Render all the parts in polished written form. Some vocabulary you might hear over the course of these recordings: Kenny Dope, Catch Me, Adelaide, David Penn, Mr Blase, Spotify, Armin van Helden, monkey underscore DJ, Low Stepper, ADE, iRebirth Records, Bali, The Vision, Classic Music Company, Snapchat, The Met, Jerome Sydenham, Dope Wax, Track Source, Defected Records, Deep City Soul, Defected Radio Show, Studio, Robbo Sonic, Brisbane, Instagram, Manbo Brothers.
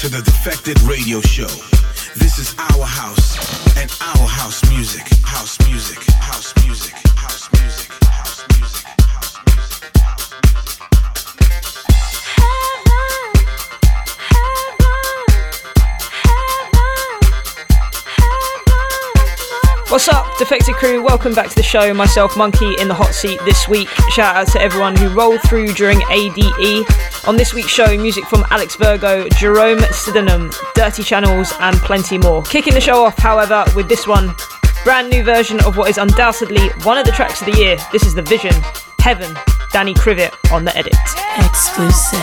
to the Defected Radio Show. This is our house and our house music. House music, house music, house music, house music, house music, house music, house music. Heaven, heaven, heaven. What's up, Defected crew? Welcome back to the show. Myself, Monkey, in the hot seat this week. Shout out to everyone who rolled through during ADE. On this week's show, music from Alex Virgo, Jerome Sydenham, Dirty Channels and plenty more. Kicking the show off, however, with this one, brand new version of what is undoubtedly one of the tracks of the year. This is The Vision, Heaven, Danny Crivet on the edit. Exclusive.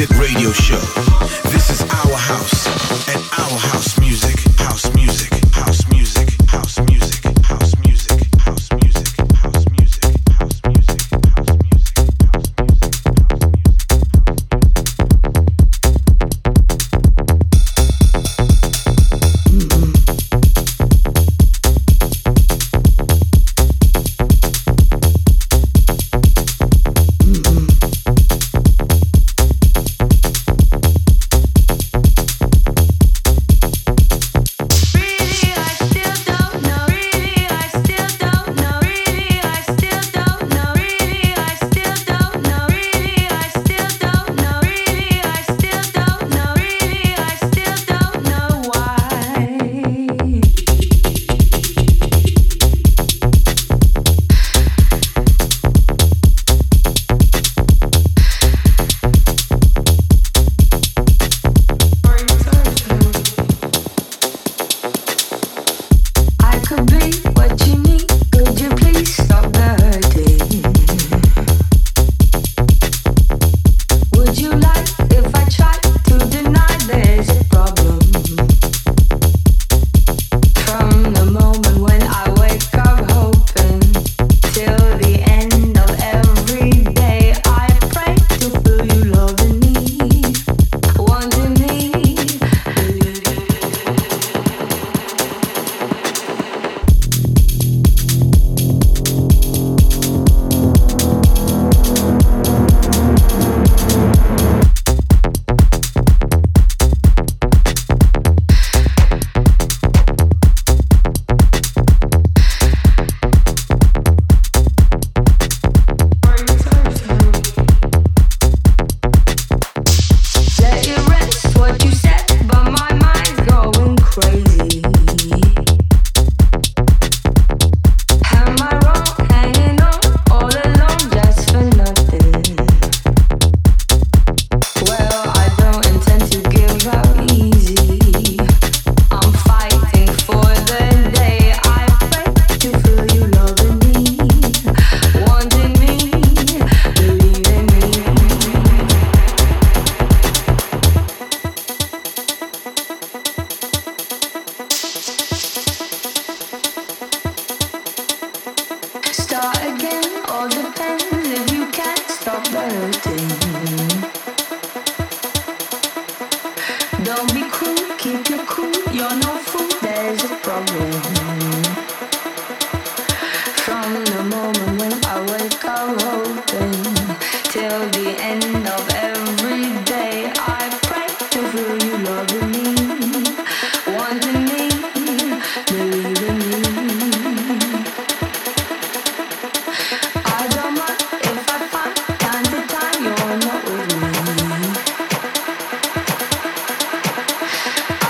Defected Radio Show. This is our house and our house music, house music, house music, house music, house music, house music, house music, house music, house music, house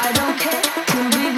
I don't care to be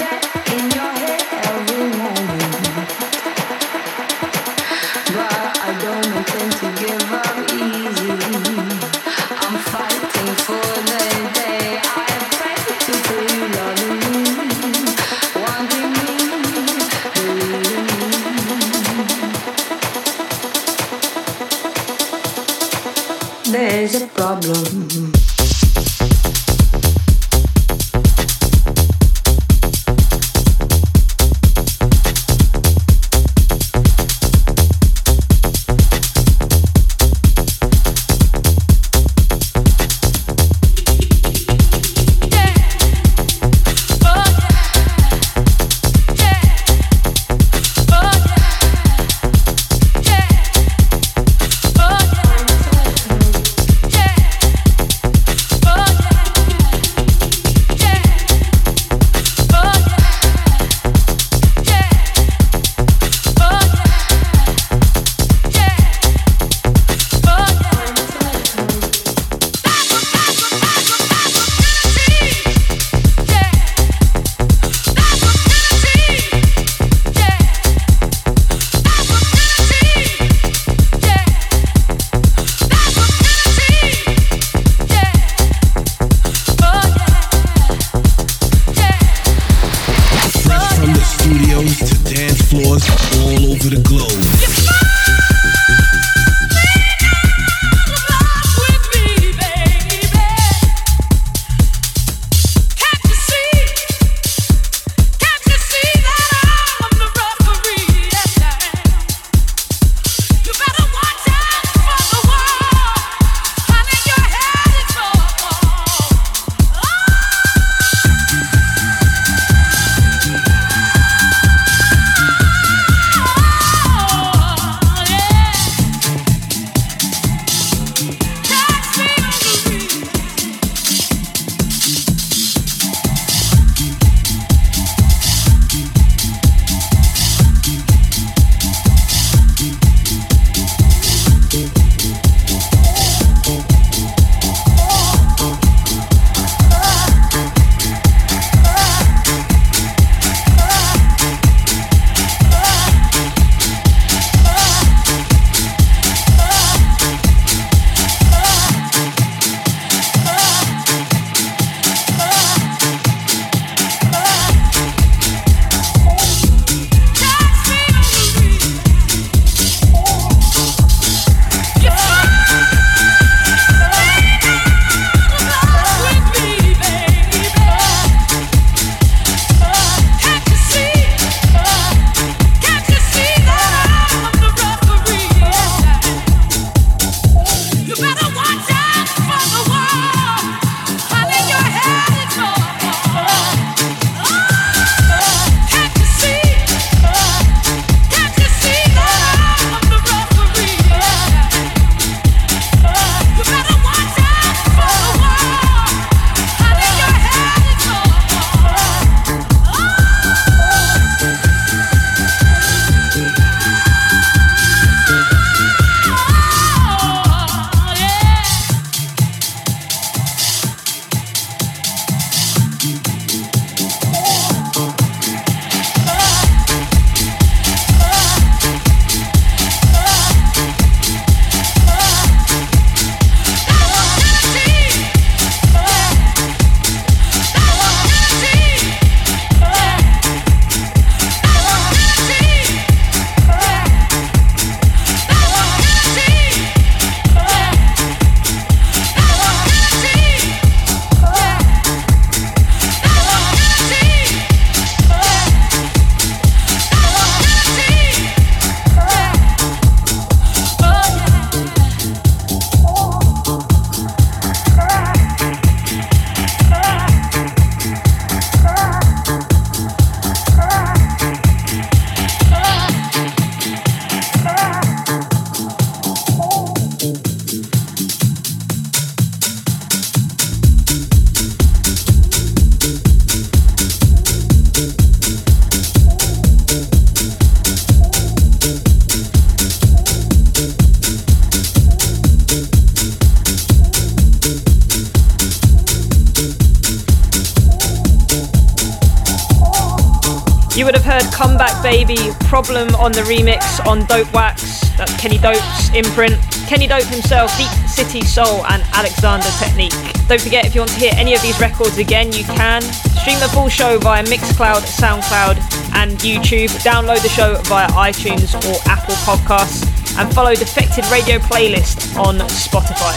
You would have heard Comeback Baby, Problem on the remix on Dope Wax. That's Kenny Dope's imprint. Kenny Dope himself, Deep City Soul and Alexander Technique. Don't forget, if you want to hear any of these records again, you can. Stream the full show via Mixcloud, Soundcloud and YouTube. Download the show via iTunes or Apple Podcasts. And follow Defected Radio Playlist on Spotify.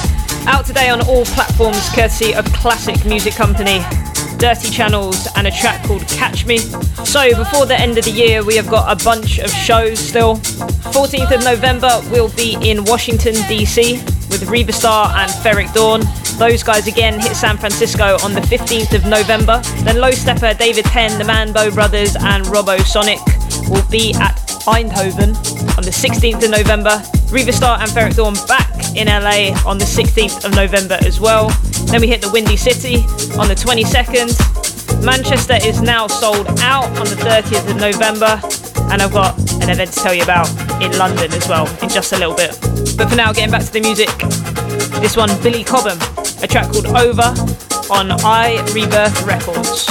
Out today on all platforms courtesy of Classic Music Company, Dirty Channels and a track called Catch Me. So before the end of the year we have got a bunch of shows still. 14th of November we'll be in Washington DC with Revastar and Ferrick Dawn. Those guys again hit San Francisco on the 15th of November. Then Low Stepper, David Penn, the Manbo Brothers and Robbo Sonic will be at Eindhoven on the 16th of November. Revastar and Ferrick Dawn back in LA on the 16th of November as well. Then we hit the Windy City on the 22nd. Manchester is now sold out on the 30th of November. And I've got an event to tell you about in London as well in just a little bit. But for now, getting back to the music. This one, Billy Cobham, a track called Over on iRebirth Records.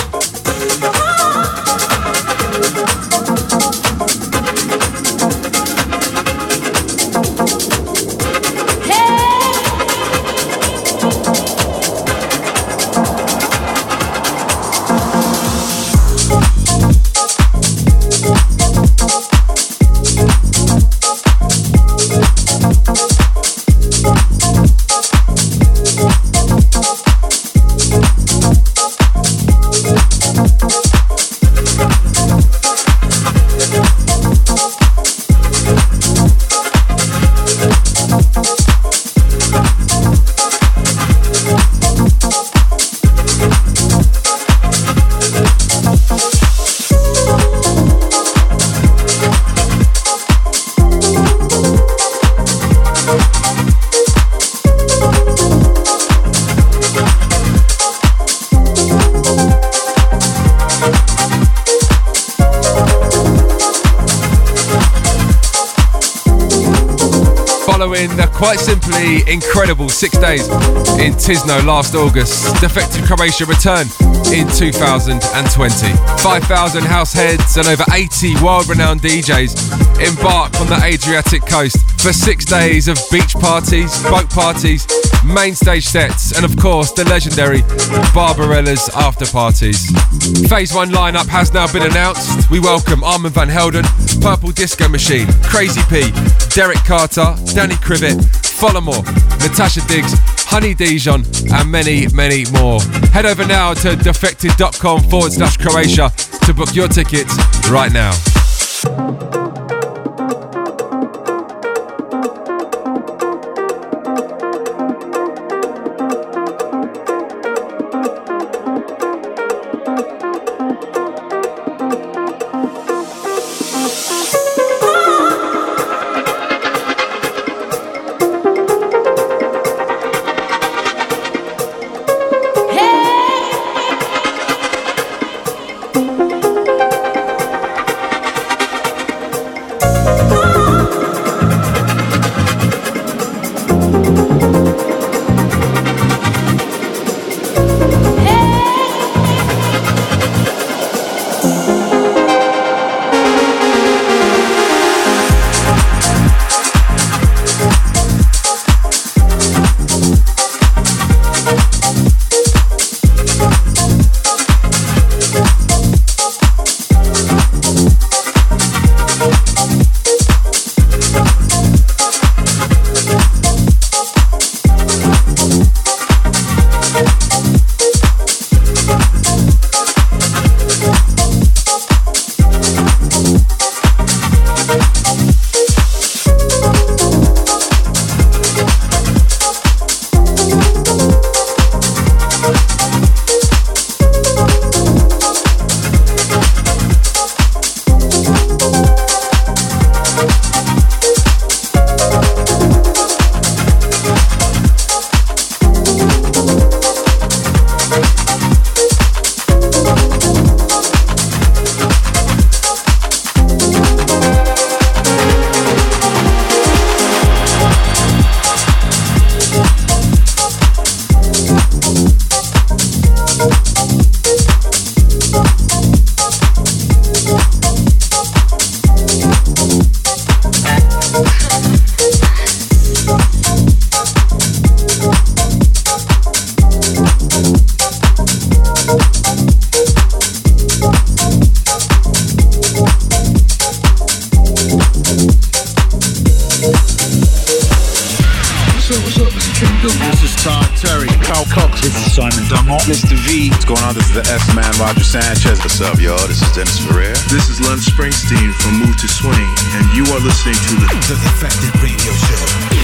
Quite simply incredible 6 days in Tisno last August. Defected Croatia return in 2020. 5,000 house heads and over 80 world-renowned DJs embark on the Adriatic coast for 6 days of beach parties, boat parties, main stage sets and of course the legendary Barbarella's after parties. Phase 1 lineup has now been announced. We welcome Armin van Helden, Purple Disco Machine, Crazy P, Derek Carter, Danny Crivet, Follamore, Natasha Diggs, Honey Dijon and many, many more. Head over now to defected.com/Croatia to book your tickets right now. Armin van Helden. Mr. V. What's going on? This is the S-Man, Roger Sanchez. What's up, y'all? This is Dennis Ferrer. This is Len Springsteen from Move to Swing, and you are listening to the Defected Radio Show.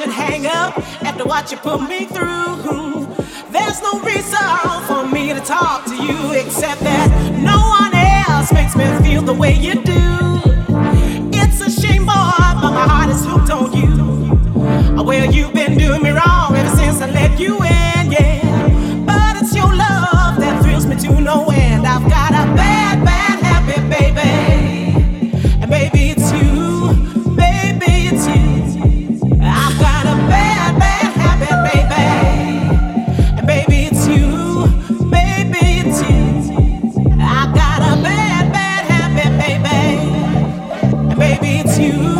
should hang up after what you put me through. There's no reason for me to talk to you except that no one else makes me feel the way you do. It's a shame, boy, but my heart is hooked on you. Well, you've been doing me wrong ever since I let you in, yeah. But it's your love that thrills me to no end. I've got a bad, bad habit, baby. And baby, it's you, baby, it's you. I've got a bad, bad habit, baby. And baby, it's you, baby, it's you. I've got a bad, bad habit, baby. And baby, it's you.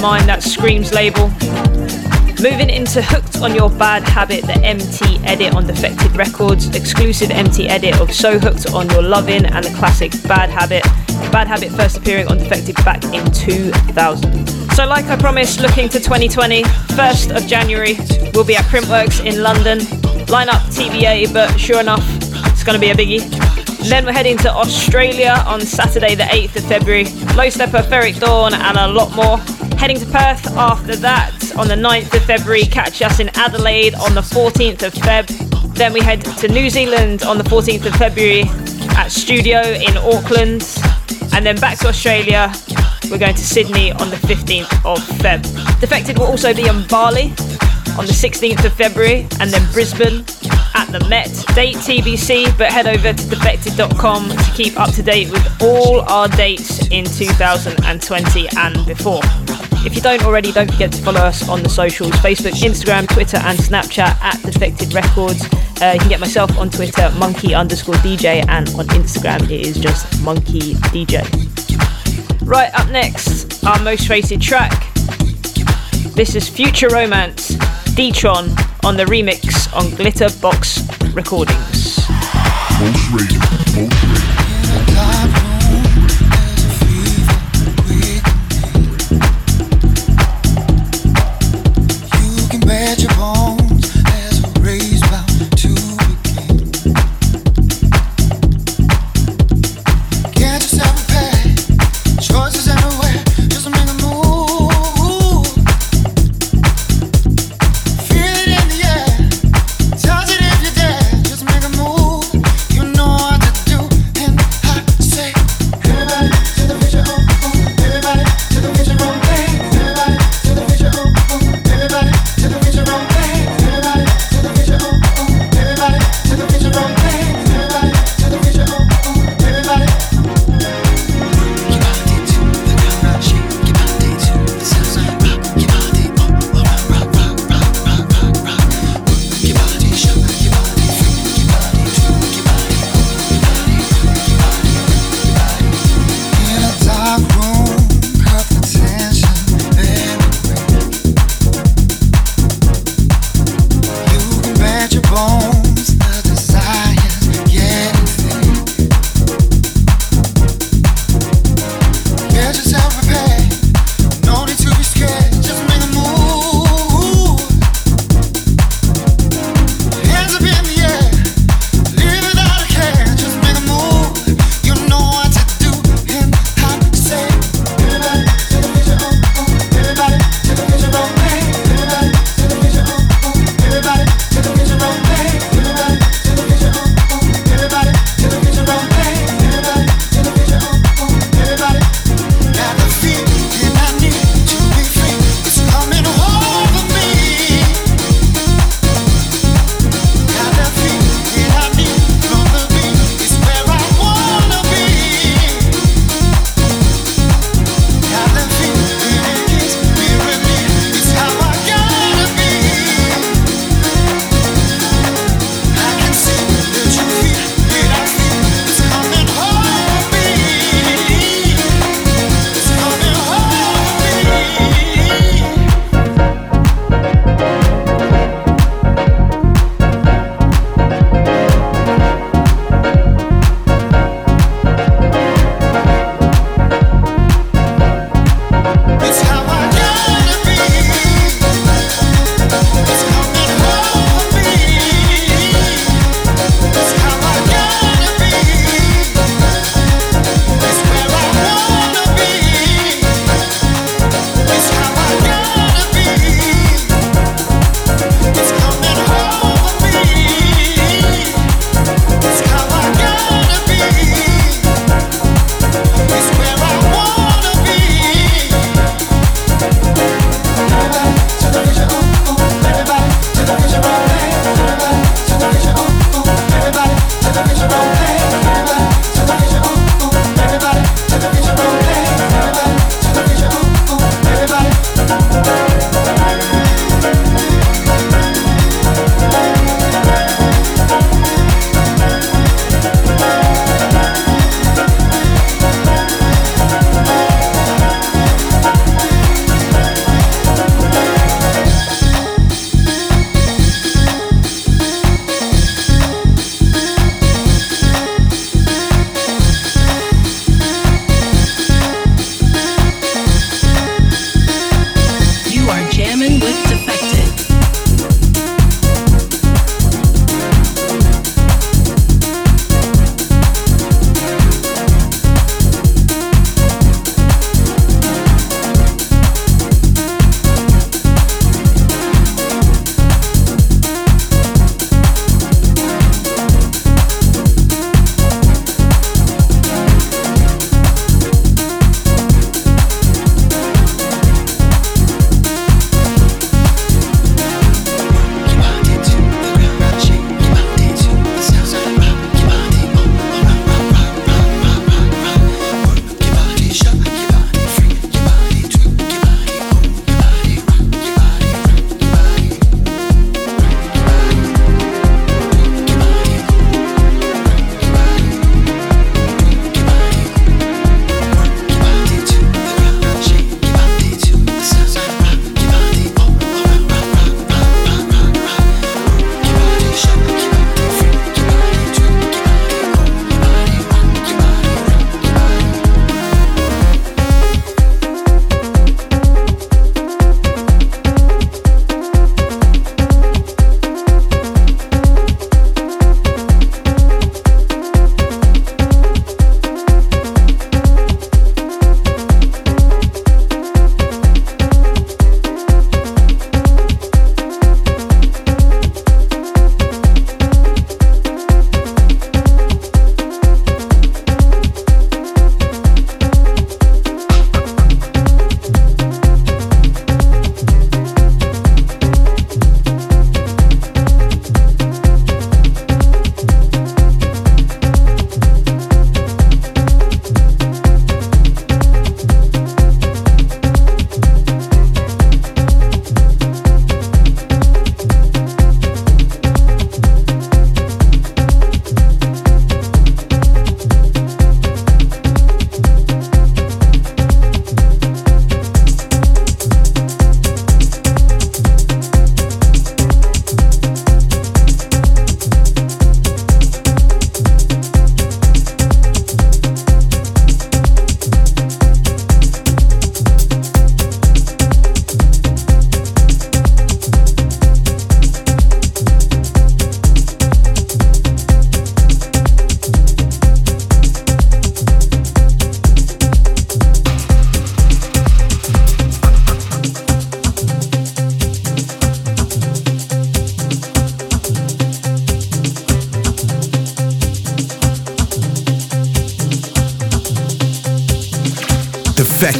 Mind that Screams label. Moving into Hooked on Your Bad Habit, the MT edit on Defected Records, exclusive MT edit of So Hooked on Your Lovin' and the classic Bad Habit. Bad Habit first appearing on Defected back in 2000. So like I promised, looking to 2020, 1st of January, we'll be at Printworks in London. Line up TBA, but sure enough, it's going to be a biggie. Then we're heading to Australia on Saturday the 8th of February. Low Stepper, Ferrick Dawn and a lot more. Heading to Perth after that on the 9th of February. Catch us in Adelaide on the 14th of Feb. Then we head to New Zealand on the 14th of February at Studio in Auckland. And then back to Australia. We're going to Sydney on the 15th of Feb. Defected will also be in Bali on the 16th of February and then Brisbane at the Met. Date TBC, but head over to defected.com to keep up to date with all our dates in 2020 and before. If you don't already, don't forget to follow us on the socials, Facebook, Instagram, Twitter and Snapchat at Defected Records. You can get myself on Twitter, monkey_DJ, and on Instagram it is just monkey DJ. Right, up next, our most rated track. This is Future Romance, D-Tron on the remix on Glitterbox Recordings. Most rated.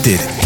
Defected.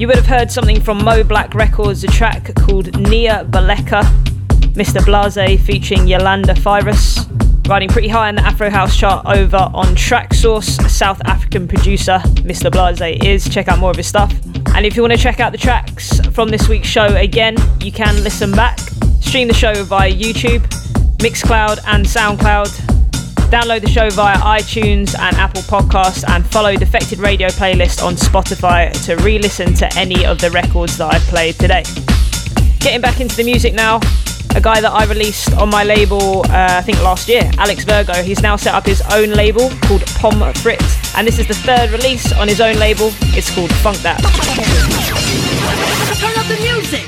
You would have heard something from Mo Black Records, a track called Nia Baleka, Mr Blase featuring Yolanda Fyrus, riding pretty high in the Afro House chart over on Track Source. South African producer Mr Blase is. Check out more of his stuff. And if you want to check out the tracks from this week's show again, you can listen back. Stream the show via YouTube, Mixcloud and Soundcloud. Download the show via iTunes and Apple Podcasts, and follow Defected Radio playlist on Spotify to re-listen to any of the records that I've played today. Getting back into the music now, a guy that I released on my label, I think last year, Alex Virgo. He's now set up his own label called Pom Frit, and this is the third release on his own label. It's called Funk That. Turn up the music!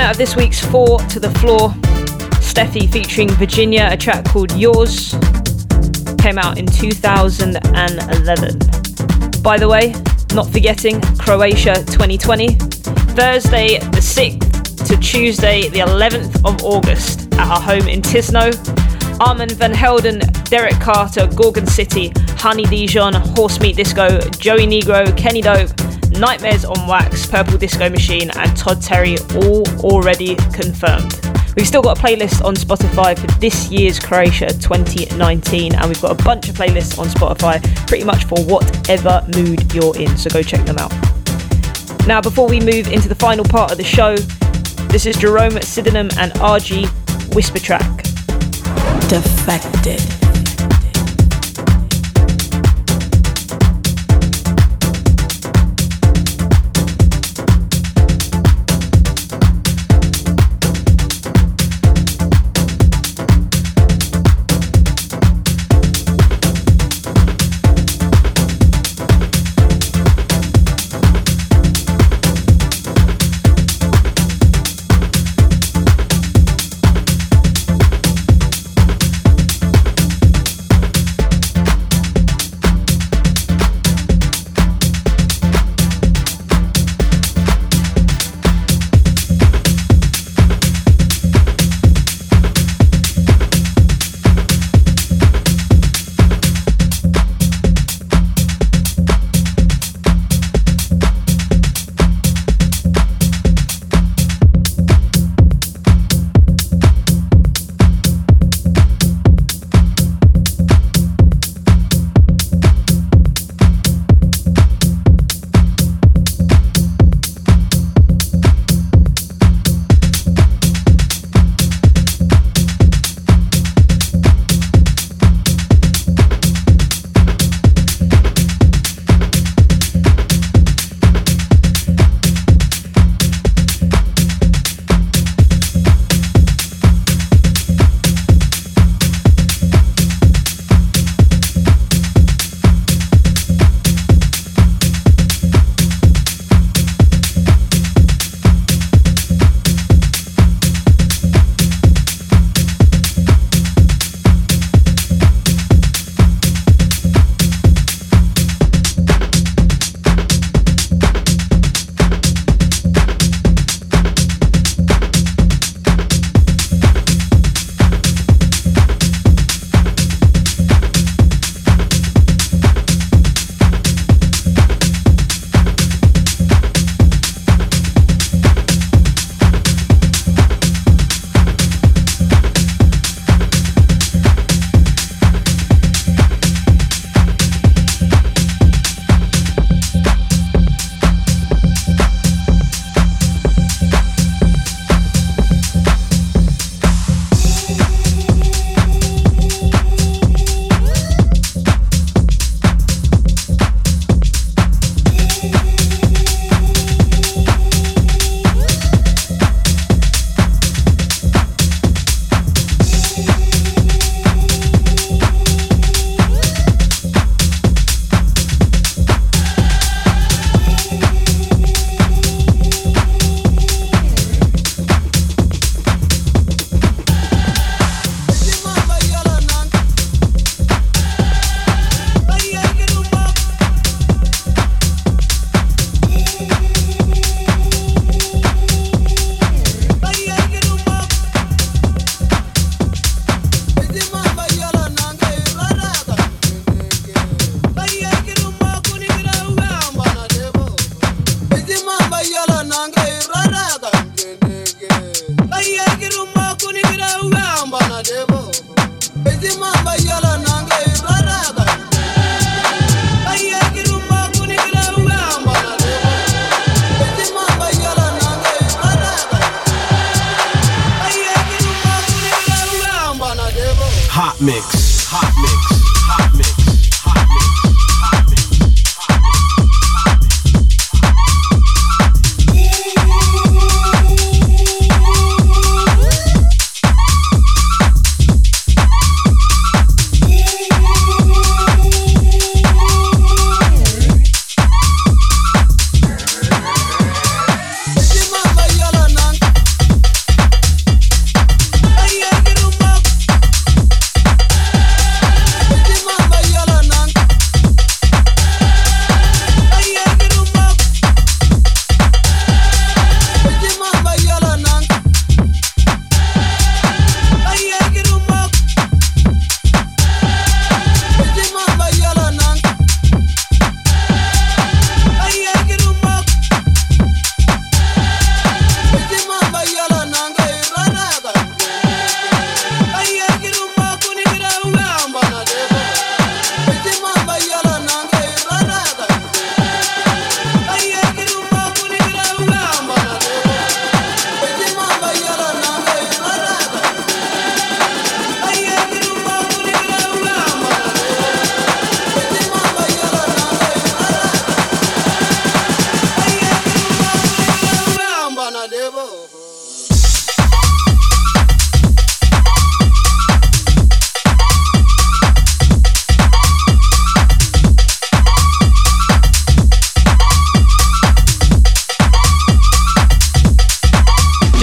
Coming out of this week's Four to the Floor, Steffi featuring Virginia, a track called Yours. Came out in 2011. By the way, not forgetting Croatia 2020, Thursday the 6th to Tuesday the 11th of August at our home in Tisno. Armin van Helden, Derek Carter, Gorgon City, Honey Dijon, Horse Meat Disco, Joey Negro, Kenny Dope, Nightmares on Wax, Purple Disco Machine and Todd Terry, all already confirmed. We've still got a playlist on Spotify for this year's Croatia 2019 and we've got a bunch of playlists on Spotify pretty much for whatever mood you're in, so go check them out. Now before we move into the final part of the show, this is Jerome Sydenham and RG, Whisper Track. Defected.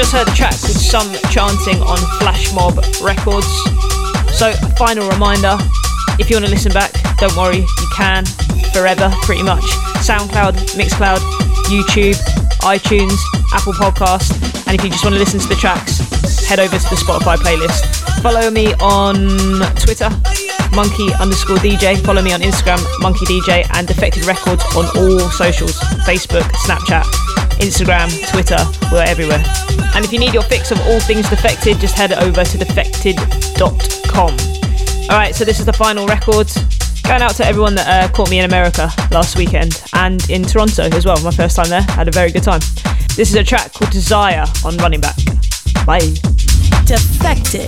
just heard a track called Some Chanting on Flash Mob Records. So, a final reminder, if you want to listen back, don't worry, you can forever, pretty much. SoundCloud, Mixcloud, YouTube, iTunes, Apple Podcasts, and if you just want to listen to the tracks, head over to the Spotify playlist. Follow me on Twitter, monkey_DJ. Follow me on Instagram, monkey DJ, and Defected Records on all socials, Facebook, Snapchat, Instagram, Twitter, we're everywhere. And if you need your fix of all things Defected, just head over to defected.com. Alright, so this is the final record. Going out to everyone that caught me in America last weekend and in Toronto as well. My first time there, had a very good time. This is a track called Desire on Running Back. Bye. Defected.